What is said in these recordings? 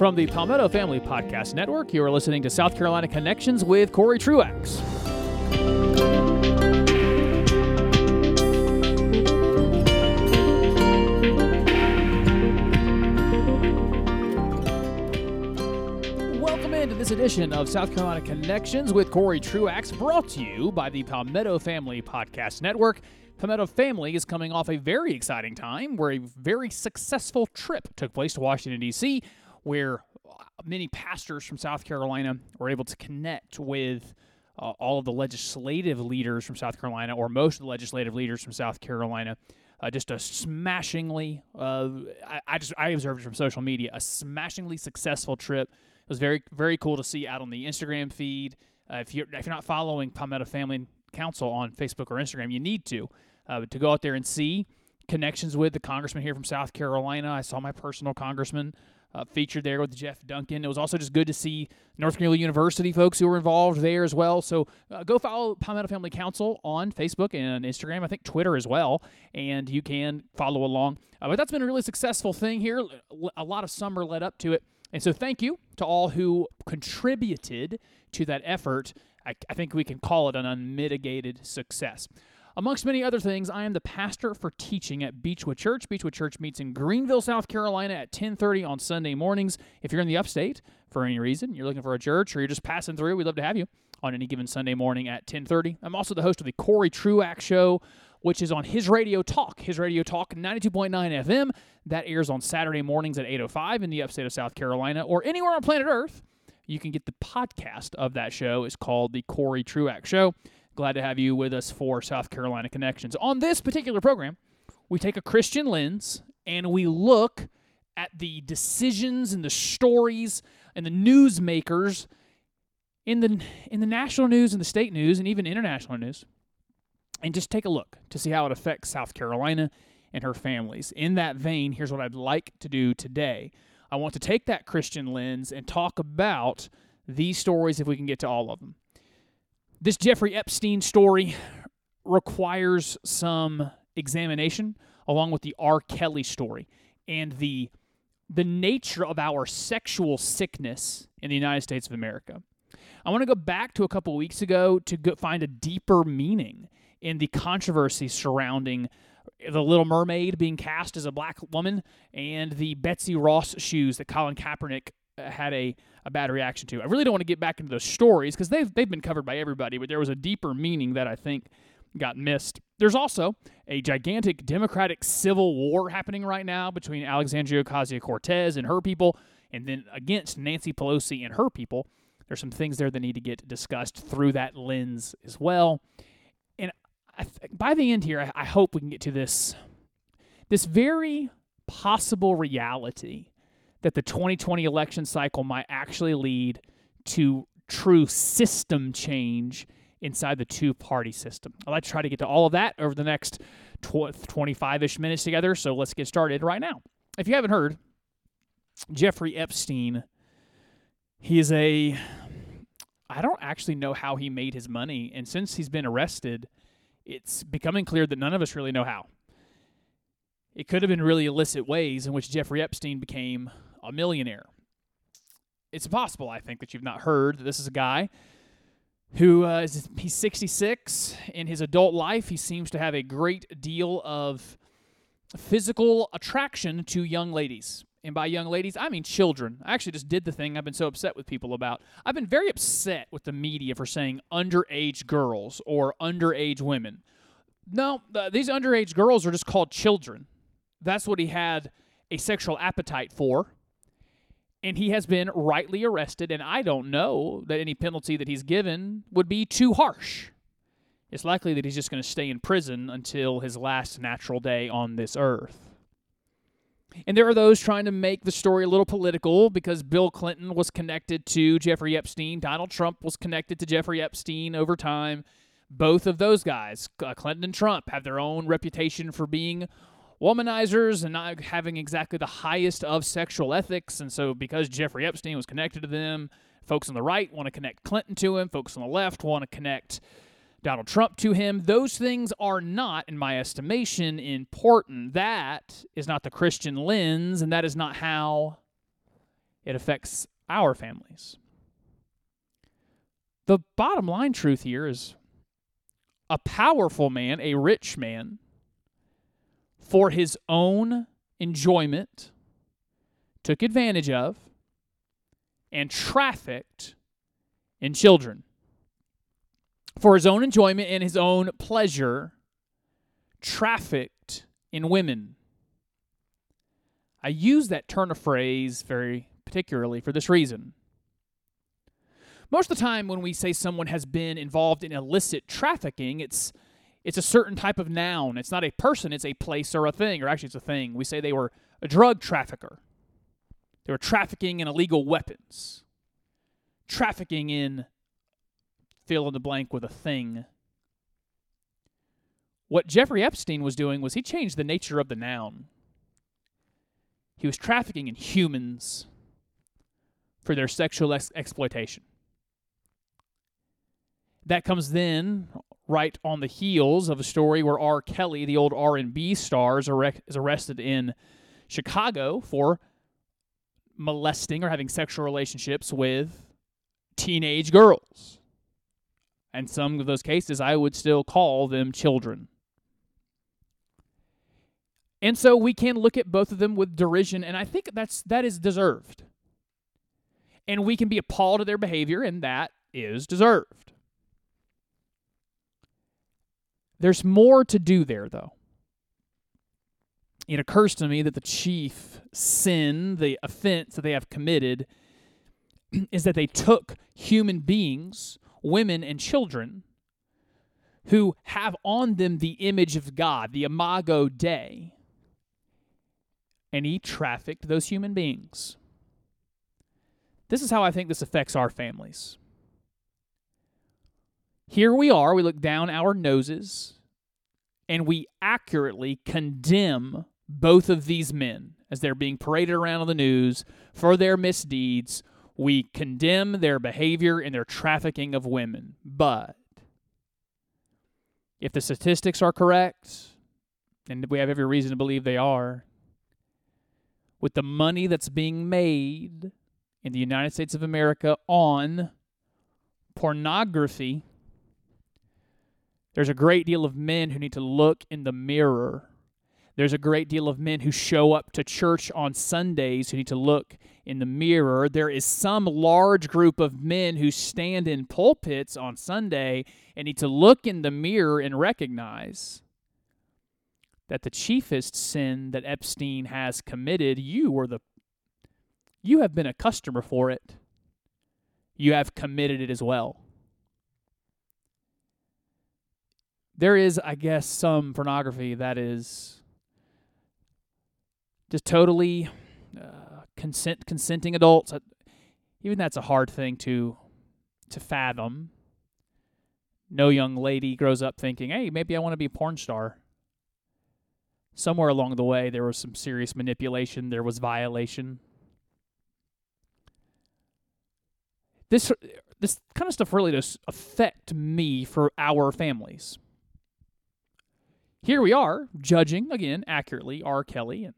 From the Palmetto Family Podcast Network, you are listening to South Carolina Connections with Cory Truax. This edition of South Carolina Connections with Cory Truax, brought to you by the Palmetto Family Podcast Network. Palmetto Family is coming off a very exciting time where a very successful trip took place to Washington, D.C., where many pastors from South Carolina were able to connect with all of the legislative leaders from South Carolina, or most of the legislative leaders from South Carolina. Just a smashingly, I observed from social media, a smashingly successful trip. It was very, very cool to see out on the Instagram feed. If you're not following Palmetto Family Council on Facebook or Instagram, you need to go out there and see connections with the congressman here from South Carolina. I saw my personal congressman featured there with Jeff Duncan. It was also just good to see North Greenville University folks who were involved there as well. So go follow Palmetto Family Council on Facebook and Instagram, I think Twitter as well, and you can follow along. But that's been a really successful thing here. A lot of summer led up to it. And so thank you to all who contributed to that effort. I think we can call it an unmitigated success. Amongst many other things, I am the pastor for teaching at Beachwood Church. Beachwood Church meets in Greenville, South Carolina at 10:30 on Sunday mornings. If you're in the upstate for any reason, you're looking for a church, or you're just passing through, we'd love to have you on any given Sunday morning at 10:30. I'm also the host of the Cory Truax Show, which is on His Radio Talk. His Radio Talk, 92.9 FM. That airs on Saturday mornings at 8:05 in the upstate of South Carolina, or anywhere on planet Earth. You can get the podcast of that show. It's called The Cory Truax Show. Glad to have you with us for South Carolina Connections. On this particular program, we take a Christian lens, and we look at the decisions and the stories and the newsmakers in the national news and the state news and even international news, and just take a look to see how it affects South Carolina and her families. In that vein, here's what I'd like to do today. I want to take that Christian lens and talk about these stories if we can get to all of them. This Jeffrey Epstein story requires some examination, along with the R. Kelly story and the nature of our sexual sickness in the United States of America. I want to go back to a couple weeks ago to find a deeper meaning in the controversy surrounding The Little Mermaid being cast as a black woman and the Betsy Ross shoes that Colin Kaepernick had a bad reaction to. I really don't want to get back into those stories because they've been covered by everybody, but there was a deeper meaning that I think got missed. There's also a gigantic Democratic civil war happening right now between Alexandria Ocasio-Cortez and her people, and then against Nancy Pelosi and her people. There's some things there that need to get discussed through that lens as well. By the end here, I hope we can get to this very possible reality that the 2020 election cycle might actually lead to true system change inside the two-party system. I'd like to try to get to all of that over the next 25-ish minutes together, so let's get started right now. If you haven't heard, Jeffrey Epstein, he is I don't actually know how he made his money, and since he's been arrested, it's becoming clear that none of us really know how. It could have been really illicit ways in which Jeffrey Epstein became a millionaire. It's possible, I think, that you've not heard that this is a guy who he's 66. In his adult life, he seems to have a great deal of physical attraction to young ladies. And by young ladies, I mean children. I actually just did the thing I've been so upset with people about. I've been very upset with the media for saying underage girls or underage women. No, these underage girls are just called children. That's what he had a sexual appetite for. And he has been rightly arrested, and I don't know that any penalty that he's given would be too harsh. It's likely that he's just going to stay in prison until his last natural day on this earth. And there are those trying to make the story a little political because Bill Clinton was connected to Jeffrey Epstein. Donald Trump was connected to Jeffrey Epstein over time. Both of those guys, Clinton and Trump, have their own reputation for being womanizers and not having exactly the highest of sexual ethics. And so because Jeffrey Epstein was connected to them, folks on the right want to connect Clinton to him. Folks on the left want to connect Donald Trump to him. Those things are not, in my estimation, important. That is not the Christian lens, and that is not how It affects our families. The bottom line truth here is a powerful man, a rich man, for his own enjoyment, took advantage of and trafficked in children. For his own enjoyment and his own pleasure, trafficked in women. I use that turn of phrase very particularly for this reason. Most of the time when we say someone has been involved in illicit trafficking, it's a certain type of noun. It's not a person, it's a place or a thing, or actually it's a thing. We say they were a drug trafficker. They were trafficking in illegal weapons. Trafficking in fill in the blank with a thing. What Jeffrey Epstein was doing was he changed the nature of the noun. He was trafficking in humans for their sexual exploitation. That comes then right on the heels of a story where R. Kelly, the old R&B star, is arrested in Chicago for molesting or having sexual relationships with teenage girls. And some of those cases, I would still call them children. And so we can look at both of them with derision, and I think that is deserved. And we can be appalled at their behavior, and that is deserved. There's more to do there, though. It occurs to me that the chief sin, the offense that they have committed, is that they took human beings, women and children, who have on them the image of God, the Imago Dei, and he trafficked those human beings. This is how I think this affects our families. Here we are, we look down our noses, and we accurately condemn both of these men as they're being paraded around on the news for their misdeeds. We condemn their behavior and their trafficking of women. But if the statistics are correct, and we have every reason to believe they are, with the money that's being made in the United States of America on pornography, there's a great deal of men who need to look in the mirror. There's a great deal of men who show up to church on Sundays who need to look in the mirror. There is some large group of men who stand in pulpits on Sunday and need to look in the mirror and recognize that the chiefest sin that Epstein has committed, you have been a customer for it. You have committed it as well. There is, I guess, some pornography that is just totally consenting adults. Even that's a hard thing to fathom. No young lady grows up thinking, hey, maybe I want to be a porn star. Somewhere along the way, there was some serious manipulation. There was violation. This kind of stuff really does affect me for our families. Here we are, judging, again, accurately, R. Kelly and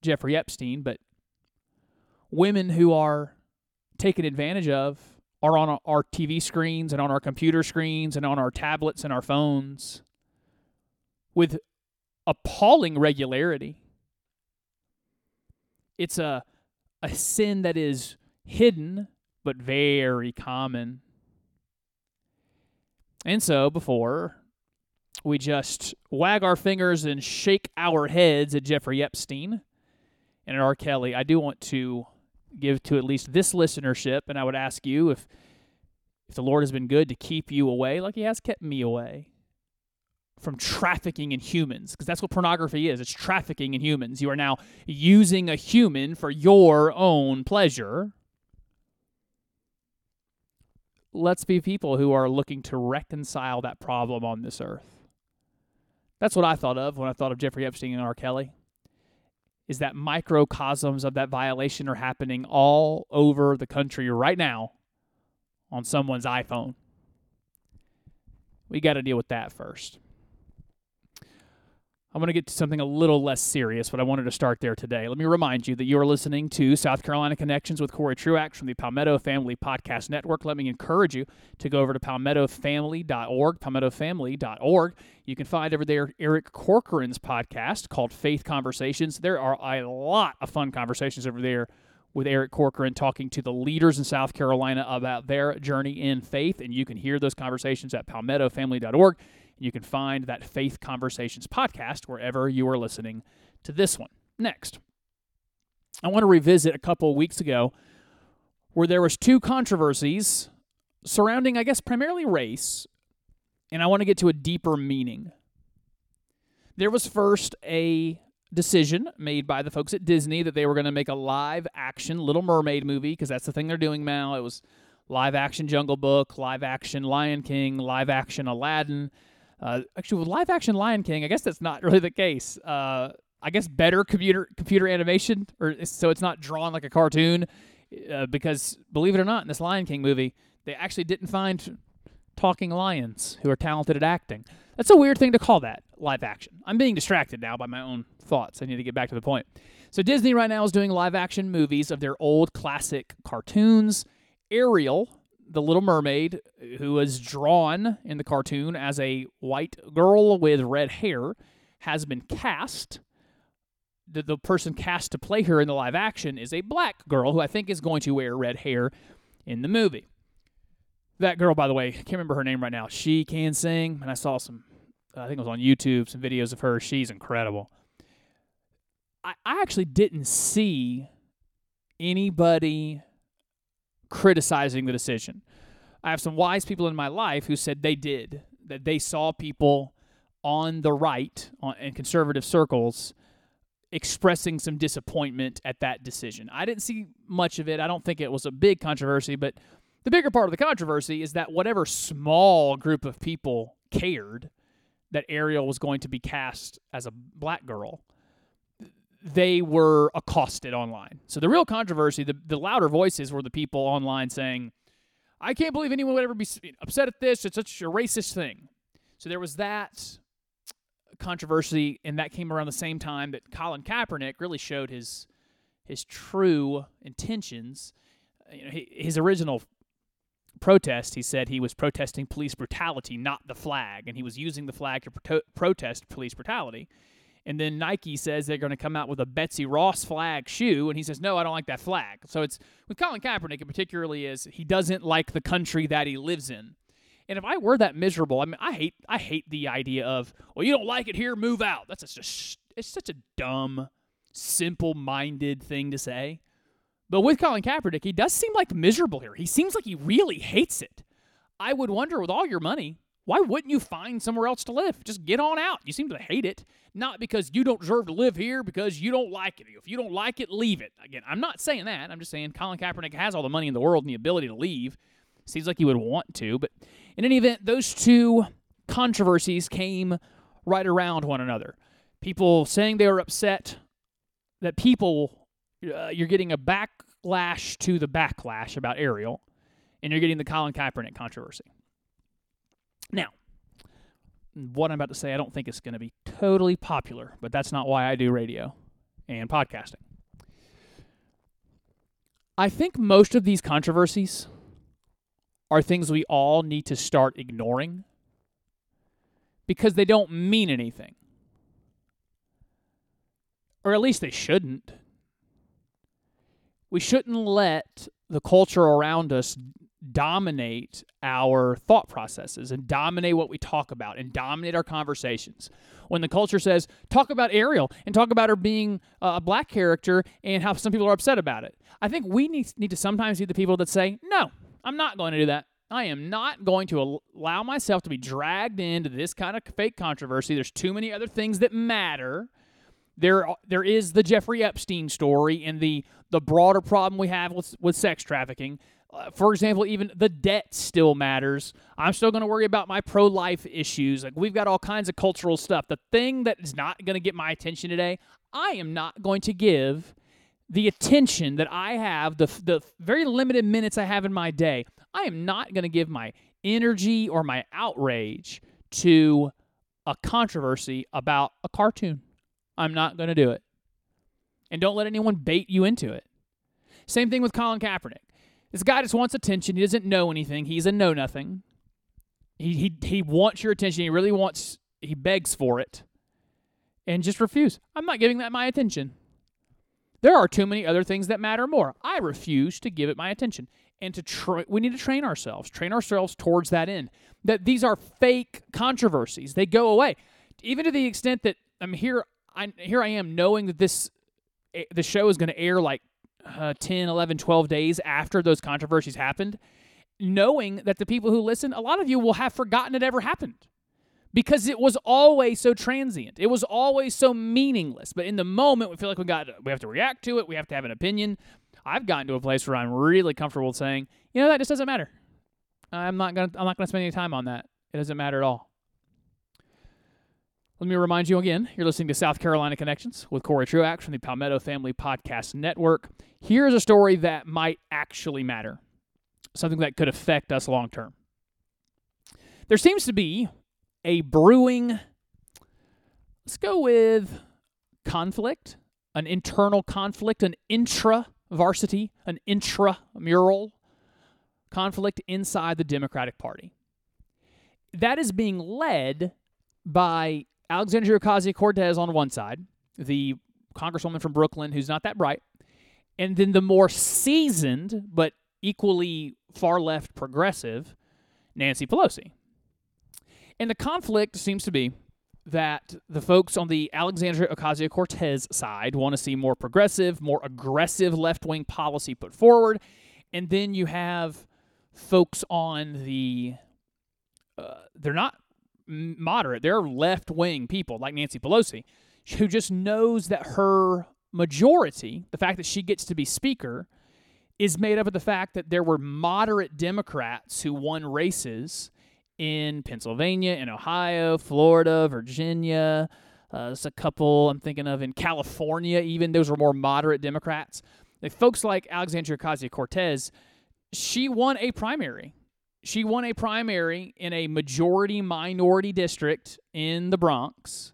Jeffrey Epstein, but women who are taken advantage of are on our TV screens and on our computer screens and on our tablets and our phones with appalling regularity. It's a sin that is hidden but very common. And so before we just wag our fingers and shake our heads at Jeffrey Epstein and at R. Kelly, I do want to give to at least this listenership, and I would ask you if the Lord has been good to keep you away, like he has kept me away, from trafficking in humans, because that's what pornography is. It's trafficking in humans. You are now using a human for your own pleasure. Let's be people who are looking to reconcile that problem on this earth. That's what I thought of when I thought of Jeffrey Epstein and R. Kelly, is that microcosms of that violation are happening all over the country right now on someone's iPhone. We got to deal with that first. I'm going to get to something a little less serious, but I wanted to start there today. Let me remind you that you are listening to South Carolina Connections with Cory Truax from the Palmetto Family Podcast Network. Let me encourage you to go over to palmettofamily.org, palmettofamily.org. You can find over there Eric Corcoran's podcast called Faith Conversations. There are a lot of fun conversations over there with Eric Corcoran talking to the leaders in South Carolina about their journey in faith, and you can hear those conversations at palmettofamily.org. You can find that Faith Conversations podcast wherever you are listening to this one. Next, I want to revisit a couple of weeks ago where there was two controversies surrounding, I guess, primarily race, and I want to get to a deeper meaning. There was first a decision made by the folks at Disney that they were going to make a live-action Little Mermaid movie, because that's the thing they're doing now. It was live-action Jungle Book, live-action Lion King, live-action Aladdin. Actually, with live-action Lion King, I guess that's not really the case. I guess better computer animation, or so it's not drawn like a cartoon, because, believe it or not, in this Lion King movie, they actually didn't find talking lions who are talented at acting. That's a weird thing to call that, live action. I'm being distracted now by my own thoughts. I need to get back to the point. So Disney right now is doing live-action movies of their old classic cartoons. Ariel, the Little Mermaid, who was drawn in the cartoon as a white girl with red hair, has been cast. The person cast to play her in the live action is a black girl who I think is going to wear red hair in the movie. That girl, by the way, I can't remember her name right now. She can sing, and I saw some, I think it was on YouTube, some videos of her. She's incredible. I actually didn't see anybody criticizing the decision. I have some wise people in my life who said they did, that they saw people on the right in conservative circles expressing some disappointment at that decision. I didn't see much of it. I don't think it was a big controversy, but the bigger part of the controversy is that whatever small group of people cared that Ariel was going to be cast as a black girl, they were accosted online. So the real controversy, the louder voices were the people online saying, I can't believe anyone would ever be upset at this. It's such a racist thing. So there was that controversy, and that came around the same time that Colin Kaepernick really showed his true intentions. You know, his original protest, he said he was protesting police brutality, not the flag, and he was using the flag to protest police brutality. And then Nike says they're going to come out with a Betsy Ross Flag shoe, and he says, no, I don't like that flag. So it's with Colin Kaepernick, it particularly is he doesn't like the country that he lives in. And if I were that miserable, I mean, I hate the idea of, well, you don't like it here, move out. That's just, it's such a dumb, simple-minded thing to say. But with Colin Kaepernick, he does seem like miserable here. He seems like he really hates it. I would wonder, with all your money, why wouldn't you find somewhere else to live? Just get on out. You seem to hate it. Not because you don't deserve to live here, because you don't like it. If you don't like it, leave it. Again, I'm not saying that. I'm just saying Colin Kaepernick has all the money in the world and the ability to leave. Seems like he would want to. But in any event, those two controversies came right around one another. People saying they were upset that people, you're getting a backlash to the backlash about Ariel, and you're getting the Colin Kaepernick controversy. Now, what I'm about to say I don't think is going to be totally popular, but that's not why I do radio and podcasting. I think most of these controversies are things we all need to start ignoring because they don't mean anything. Or at least they shouldn't. We shouldn't let the culture around us dominate our thought processes and dominate what we talk about and dominate our conversations. When the culture says, talk about Ariel and talk about her being a black character and how some people are upset about it. I think we need to sometimes be the people that say, no, I'm not going to do that. I am not going to allow myself to be dragged into this kind of fake controversy. There's too many other things that matter. There is the Jeffrey Epstein story and the broader problem we have with sex trafficking. For example, even the debt still matters. I'm still going to worry about my pro-life issues. Like, we've got all kinds of cultural stuff. The thing that is not going to get my attention today, I am not going to give the attention that I have, the very limited minutes I have in my day. I am not going to give my energy or my outrage to a controversy about a cartoon. I'm not going to do it. And don't let anyone bait you into it. Same thing with Colin Kaepernick. This guy just wants attention. He doesn't know anything. He's a know-nothing. He wants your attention. He really wants, he begs for it. And just refuse. I'm not giving that my attention. There are too many other things that matter more. I refuse to give it my attention. And we need to train ourselves towards that end. That these are fake controversies. They go away. Even to the extent that I'm here, here I am knowing that the show is going to air like 10, 11, 12 days after those controversies happened, knowing that the people who listen, a lot of you will have forgotten it ever happened because it was always so transient. It was always so meaningless. But in the moment, we feel like we have to react to it. We have to have an opinion. I've gotten to a place where I'm really comfortable saying, you know, that just doesn't matter. I'm not gonna spend any time on that. It doesn't matter at all. Let me remind you again, you're listening to South Carolina Connections with Cory Truax from the Palmetto Family Podcast Network. Here's a story that might actually matter, something that could affect us long term. There seems to be a brewing, let's go with conflict, an internal conflict, an intra-varsity, an intramural conflict inside the Democratic Party. That is being led by Alexandria Ocasio-Cortez on one side, the congresswoman from Brooklyn who's not that bright, and then the more seasoned but equally far-left progressive, Nancy Pelosi. And the conflict seems to be that the folks on the Alexandria Ocasio-Cortez side want to see more progressive, more aggressive left-wing policy put forward, and then you have folks on the... they're not moderate. They're left-wing people like Nancy Pelosi, who just knows that her majority, the fact that she gets to be speaker, is made up of the fact that there were moderate Democrats who won races in Pennsylvania, in Ohio, Florida, Virginia. There's a couple I'm thinking of in California even. Those were more moderate Democrats. Like folks like Alexandria Ocasio-Cortez, she won a primary. She won a primary in a majority-minority district in the Bronx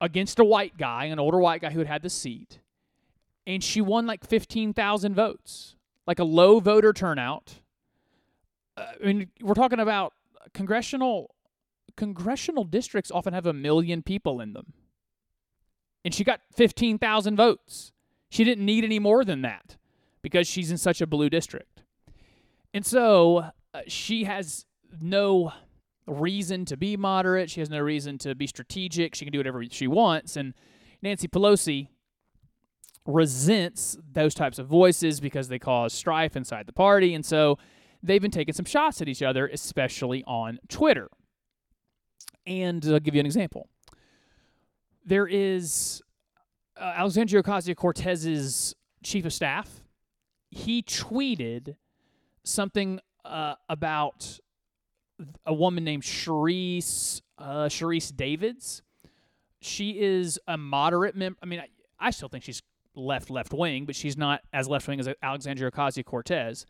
against a white guy, an older white guy who had the seat, and she won like 15,000 votes, like a low voter turnout. I mean, we're talking about congressional districts often have 1 million people in them, and she got 15,000 votes. She didn't need any more than that because she's in such a blue district. And so she has no reason to be moderate. She has no reason to be strategic. She can do whatever she wants. And Nancy Pelosi resents those types of voices because they cause strife inside the party. And so they've been taking some shots at each other, especially on Twitter. And I'll give you an example. There is Alexandria Ocasio-Cortez's chief of staff. He tweeted something about a woman named Sharice Davids. She is a moderate member. I mean, I still think she's left-wing, but she's not as left-wing as Alexandria Ocasio-Cortez.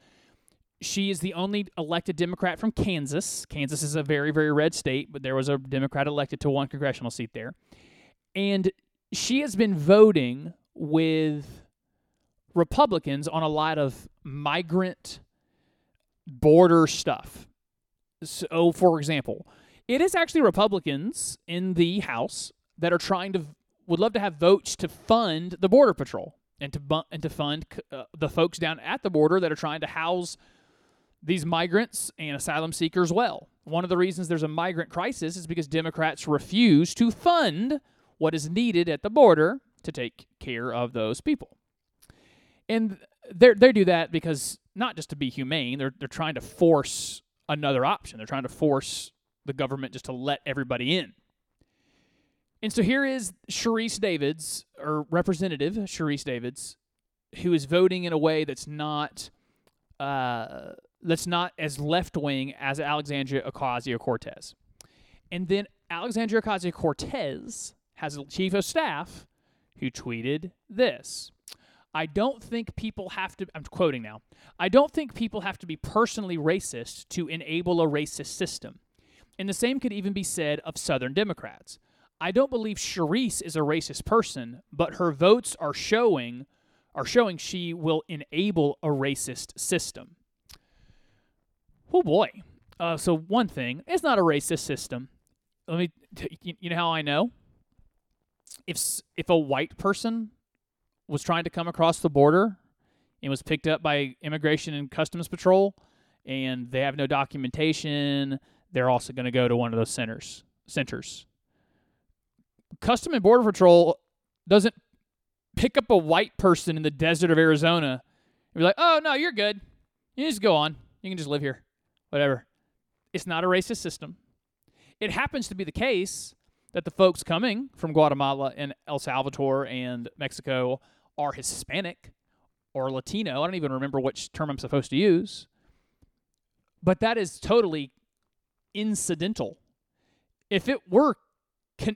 She is the only elected Democrat from Kansas. Kansas is a very, very red state, but there was a Democrat elected to one congressional seat there. And she has been voting with Republicans on a lot of migrant border stuff. So, for example, it is actually Republicans in the House that are would love to have votes to fund the Border Patrol and to fund the folks down at the border that are trying to house these migrants and asylum seekers well. One of the reasons there's a migrant crisis is because Democrats refuse to fund what is needed at the border to take care of those people. And they do that because not just to be humane, they're trying to force another option. They're trying to force the government just to let everybody in. And so here is Sharice Davids, or Representative Sharice Davids, who is voting in a way that's not as left-wing as Alexandria Ocasio-Cortez. And then Alexandria Ocasio-Cortez has a chief of staff who tweeted this. I'm quoting now, "I don't think people have to be personally racist to enable a racist system. And the same could even be said of Southern Democrats. I don't believe Sharice is a racist person, but her votes are showing she will enable a racist system. Oh boy. So one thing, it's not a racist system. You know how I know? If a white person was trying to come across the border and was picked up by Immigration and Customs Patrol, and they have no documentation, they're also going to go to one of those centers. Customs and Border Patrol doesn't pick up a white person in the desert of Arizona and be like, oh, no, you're good. You just go on. You can just live here. Whatever. It's not a racist system. It happens to be the case that the folks coming from Guatemala and El Salvador and Mexico are Hispanic or Latino. I don't even remember which term I'm supposed to use. But that is totally incidental. If it were,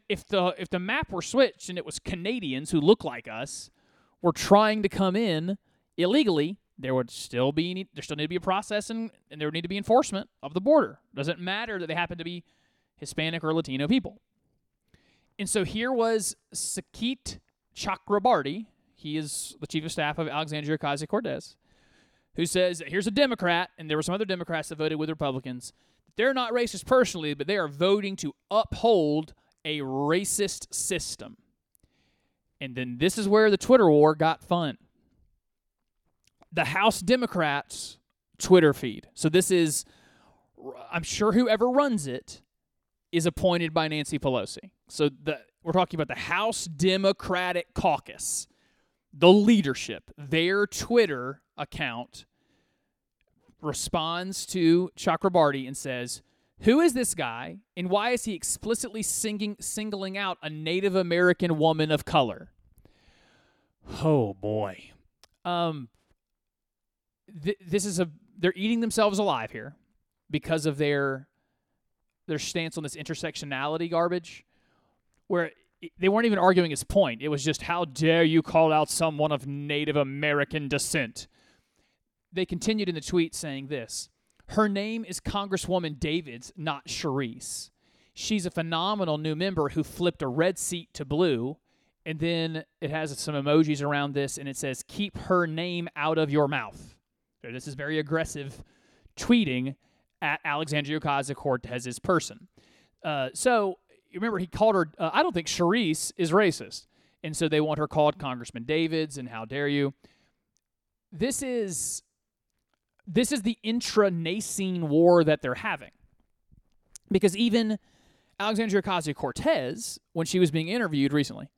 if the map were switched and it was Canadians who look like us were trying to come in illegally, there still need to be a process and there would need to be enforcement of the border. It doesn't matter that they happen to be Hispanic or Latino people. And so here was Saikat Chakrabarti. He is the chief of staff of Alexandria Ocasio-Cortez, who says, here's a Democrat, and there were some other Democrats that voted with Republicans. They're not racist personally, but they are voting to uphold a racist system. And then this is where the Twitter war got fun. The House Democrats' Twitter feed. So this is, I'm sure whoever runs it is appointed by Nancy Pelosi. So we're talking about the House Democratic Caucus, the leadership. Their Twitter account responds to Chakrabarti and says, who is this guy, and why is he explicitly singling out a Native American woman of color? Oh, boy. They're eating themselves alive here because of their stance on this intersectionality garbage, where they weren't even arguing his point. It was just, how dare you call out someone of Native American descent? They continued in the tweet saying this, her name is Congresswoman Davids, not Sharice. She's a phenomenal new member who flipped a red seat to blue, and then it has some emojis around this, and it says, keep her name out of your mouth. This is very aggressive tweeting at Alexandria Ocasio-Cortez's person. So, you remember he called her, I don't think Sharice is racist. And so they want her called Congressman Davids and how dare you. This is the intranascene war that they're having. Because even Alexandria Ocasio-Cortez, when she was being interviewed recently,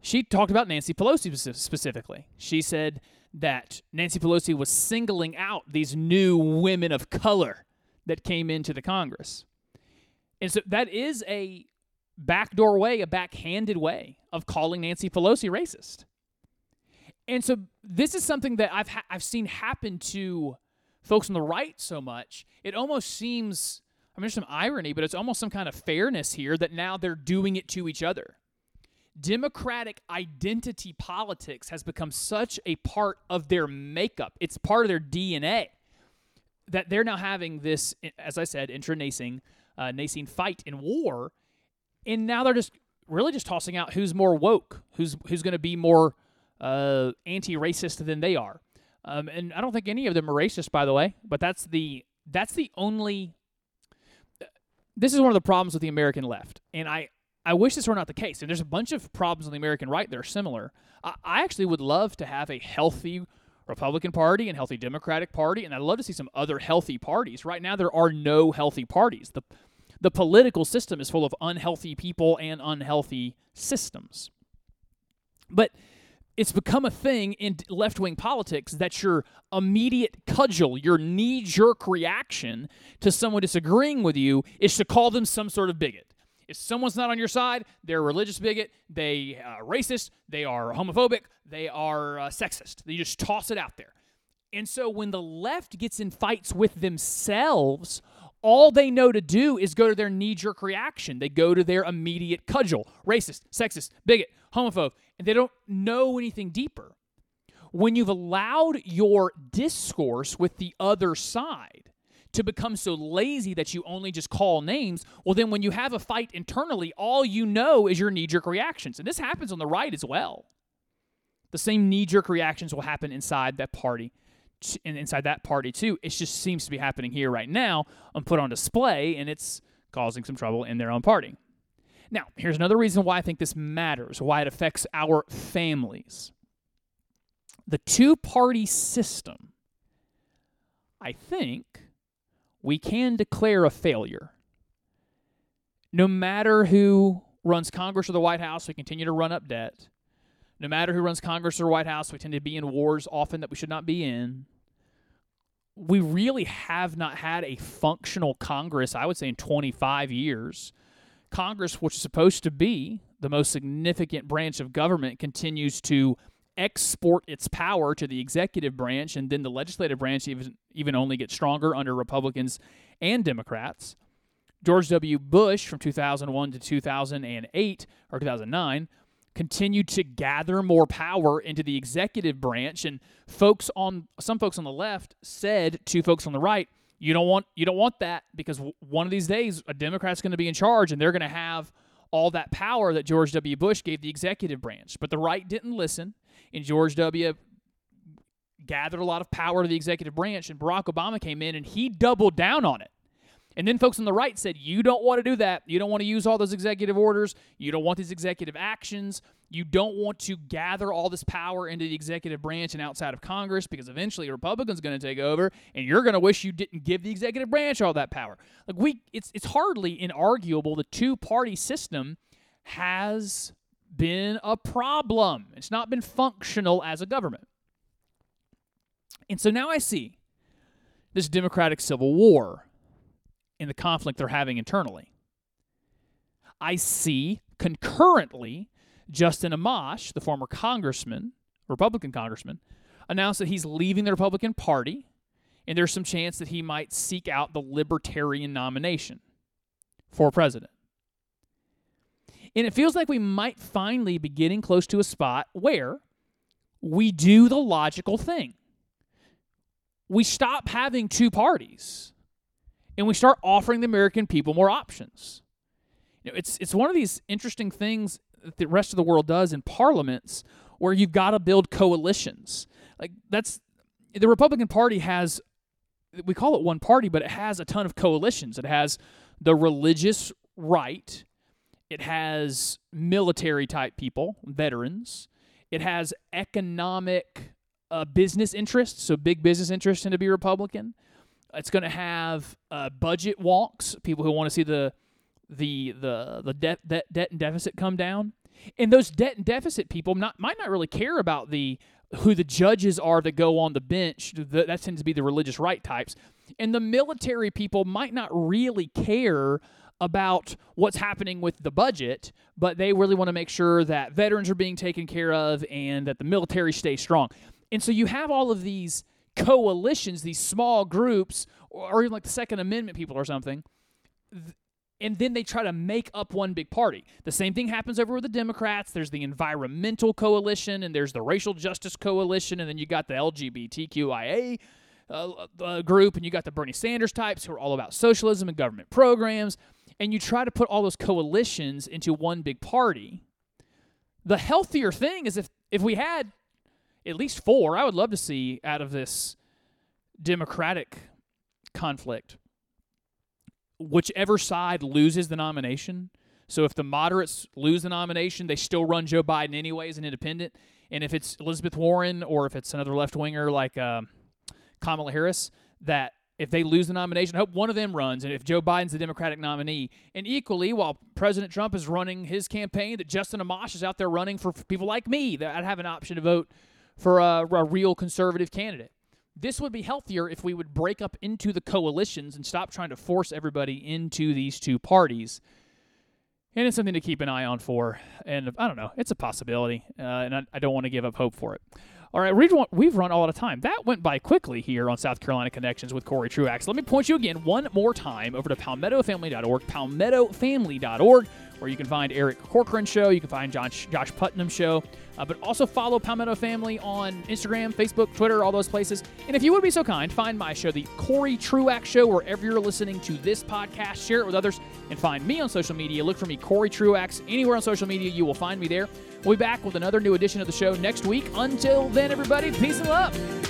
she talked about Nancy Pelosi specifically. She said that Nancy Pelosi was singling out these new women of color that came into the Congress. And so that is a backdoor way, a backhanded way of calling Nancy Pelosi racist. And so this is something that I've seen happen to folks on the right so much. It almost seems, I mean, there's some irony, but it's almost some kind of fairness here that now they're doing it to each other. Democratic identity politics has become such a part of their makeup. It's part of their DNA that they're now having this, as I said, intranascene fight and war. And now they're just really just tossing out who's more woke, who's going to be more anti-racist than they are. And I don't think any of them are racist, by the way, but that's the only... This is one of the problems with the American left. And I wish this were not the case. And there's a bunch of problems on the American right that are similar. I actually would love to have a healthy Republican Party and healthy Democratic Party, and I'd love to see some other healthy parties. Right now, there are no healthy parties. The political system is full of unhealthy people and unhealthy systems. But it's become a thing in left-wing politics that your immediate cudgel, your knee-jerk reaction to someone disagreeing with you is to call them some sort of bigot. If someone's not on your side, they're a religious bigot, they are racist, they are homophobic, they are sexist. You just toss it out there. And so when the left gets in fights with themselves, all they know to do is go to their knee-jerk reaction. They go to their immediate cudgel. Racist, sexist, bigot, homophobe. And they don't know anything deeper. When you've allowed your discourse with the other side to become so lazy that you only just call names, well, then when you have a fight internally, all you know is your knee-jerk reactions. And this happens on the right as well. The same knee-jerk reactions will happen inside that party. And inside that party, too, it just seems to be happening here right now and put on display, and it's causing some trouble in their own party. Now, here's another reason why I think this matters, why it affects our families. The two-party system, I think we can declare a failure. No matter who runs Congress or the White House, we continue to run up debt. No matter who runs Congress or the White House, we tend to be in wars often that we should not be in. We really have not had a functional Congress, I would say, in 25 years. Congress, which is supposed to be the most significant branch of government, continues to export its power to the executive branch, and then the legislative branch even only gets stronger under Republicans and Democrats. George W. Bush, from 2001 to 2008, or 2009, continued to gather more power into the executive branch, and some folks on the left said to folks on the right, you don't want that, because one of these days a Democrat's going to be in charge and they're going to have all that power that George W. Bush gave the executive branch. But the right didn't listen, and George W. gathered a lot of power to the executive branch, and Barack Obama came in and he doubled down on it. And then folks on the right said, you don't want to do that. You don't want to use all those executive orders. You don't want these executive actions. You don't want to gather all this power into the executive branch and outside of Congress, because eventually a Republican's going to take over and you're going to wish you didn't give the executive branch all that power. Like, it's hardly inarguable the two-party system has been a problem. It's not been functional as a government. And so now I see this Democratic Civil War in the conflict they're having internally. I see concurrently Justin Amash, the former congressman, Republican congressman, announced that he's leaving the Republican Party, and there's some chance that he might seek out the libertarian nomination for president. And it feels like we might finally be getting close to a spot where we do the logical thing. We stop having two parties, and we start offering the American people more options. You know, it's one of these interesting things that the rest of the world does in parliaments, where you've got to build coalitions. Like, that's the Republican Party has, we call it one party, but it has a ton of coalitions. It has the religious right. It has military-type people, veterans. It has economic business interests, so big business interests tend to be Republican. It's going to have budget wonks, people who want to see the debt and deficit come down. And those debt and deficit people might not really care about who the judges are that go on the bench. That tends to be the religious right types. And the military people might not really care about what's happening with the budget, but they really want to make sure that veterans are being taken care of and that the military stays strong. And so you have all of these coalitions, these small groups, or even like the Second Amendment people or something, and then they try to make up one big party. The same thing happens over with the Democrats. There's the environmental coalition, and there's the racial justice coalition, and then you got the LGBTQIA group, and you got the Bernie Sanders types who are all about socialism and government programs, and you try to put all those coalitions into one big party. The healthier thing is if we had at least four, I would love to see out of this Democratic conflict, whichever side loses the nomination. So if the moderates lose the nomination, they still run Joe Biden anyway as an independent. And if it's Elizabeth Warren, or if it's another left-winger like Kamala Harris, that if they lose the nomination, I hope one of them runs, and if Joe Biden's the Democratic nominee. And equally, while President Trump is running his campaign, that Justin Amash is out there running for people like me, that I'd have an option to vote for a real conservative candidate. This would be healthier if we would break up into the coalitions and stop trying to force everybody into these two parties. And it's something to keep an eye on for. And I don't know, it's a possibility, and I don't want to give up hope for it. All right, we've run all out of time. That went by quickly here on South Carolina Connections with Cory Truax. Let me point you again one more time over to palmettofamily.org, palmettofamily.org, where you can find Eric Corcoran Show, you can find Josh Putnam Show, but also follow Palmetto Family on Instagram, Facebook, Twitter, all those places. And if you would be so kind, find my show, The Cory Truax Show, wherever you're listening to this podcast, share it with others, and find me on social media. Look for me, Cory Truax. Anywhere on social media, you will find me there. We'll be back with another new edition of the show next week. Until then, everybody, peace and love.